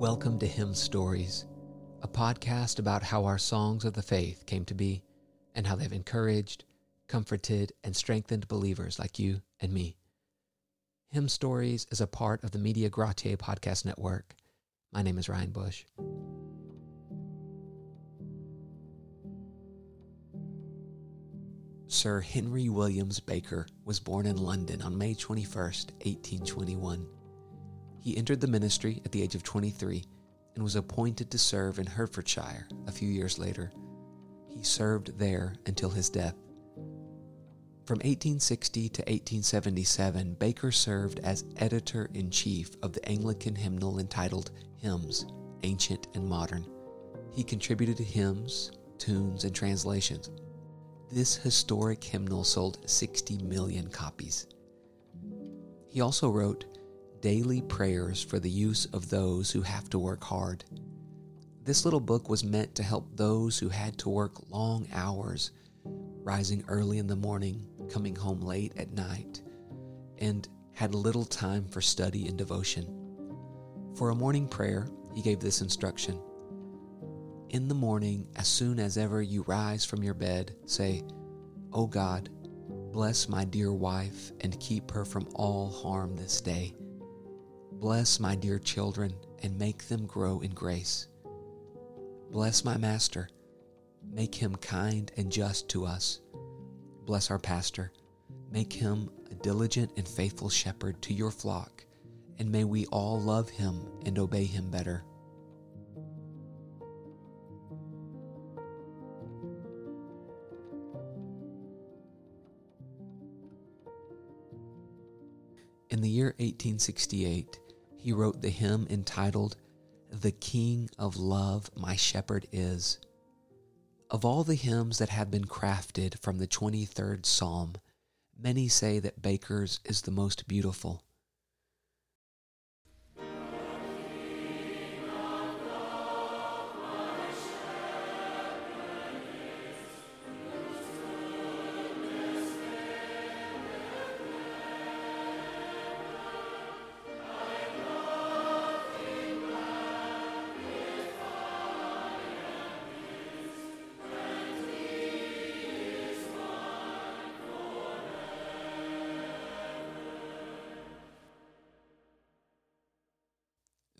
Welcome to Hymn Stories, a podcast about how our songs of the faith came to be and how they've encouraged, comforted, and strengthened believers like you and me. Hymn Stories is a part of the Media Gratiae Podcast Network. My name is Ryan Bush. Sir Henry Williams Baker was born in London on May 21, 1821. He entered the ministry at the age of 23 and was appointed to serve in Hertfordshire a few years later. He served there until his death. From 1860 to 1877, Baker served as editor-in-chief of the Anglican hymnal entitled Hymns, Ancient and Modern. He contributed to hymns, tunes, and translations. This historic hymnal sold 60 million copies. He also wrote daily prayers for the use of those who have to work hard. This little book was meant to help those who had to work long hours, rising early in the morning, coming home late at night, and had little time for study and devotion. For a morning prayer, he gave this instruction. In the morning, as soon as ever you rise from your bed, say, O God, bless my dear wife and keep her from all harm this day. Bless my dear children and make them grow in grace. Bless my master. Make him kind and just to us. Bless our pastor. Make him a diligent and faithful shepherd to your flock, and may we all love him and obey him better. In the year 1868, he wrote the hymn entitled, The King of Love My Shepherd Is. Of all the hymns that have been crafted from the 23rd Psalm, many say that Baker's is the most beautiful.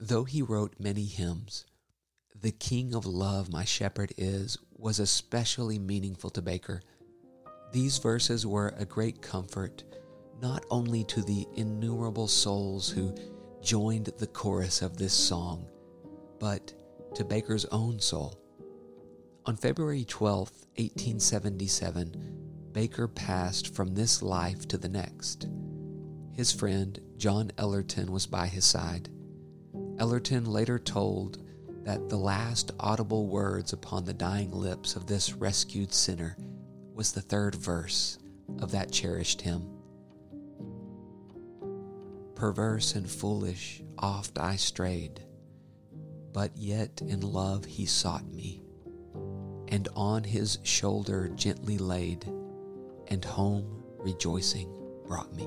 Though he wrote many hymns, The King of Love My Shepherd Is was especially meaningful to Baker. These verses were a great comfort, not only to the innumerable souls who joined the chorus of this song, but to Baker's own soul. On February 12, 1877, Baker passed from this life to the next. His friend, John Ellerton, was by his side. Ellerton later told that the last audible words upon the dying lips of this rescued sinner was the third verse of that cherished hymn. Perverse and foolish, oft I strayed, but yet in love he sought me, and on his shoulder gently laid, and home rejoicing brought me.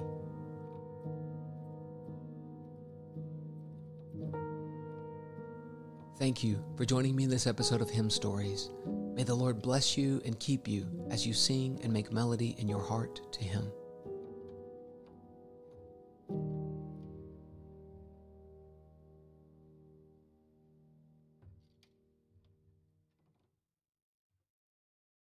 Thank you for joining me in this episode of Hymn Stories. May the Lord bless you and keep you as you sing and make melody in your heart to Him.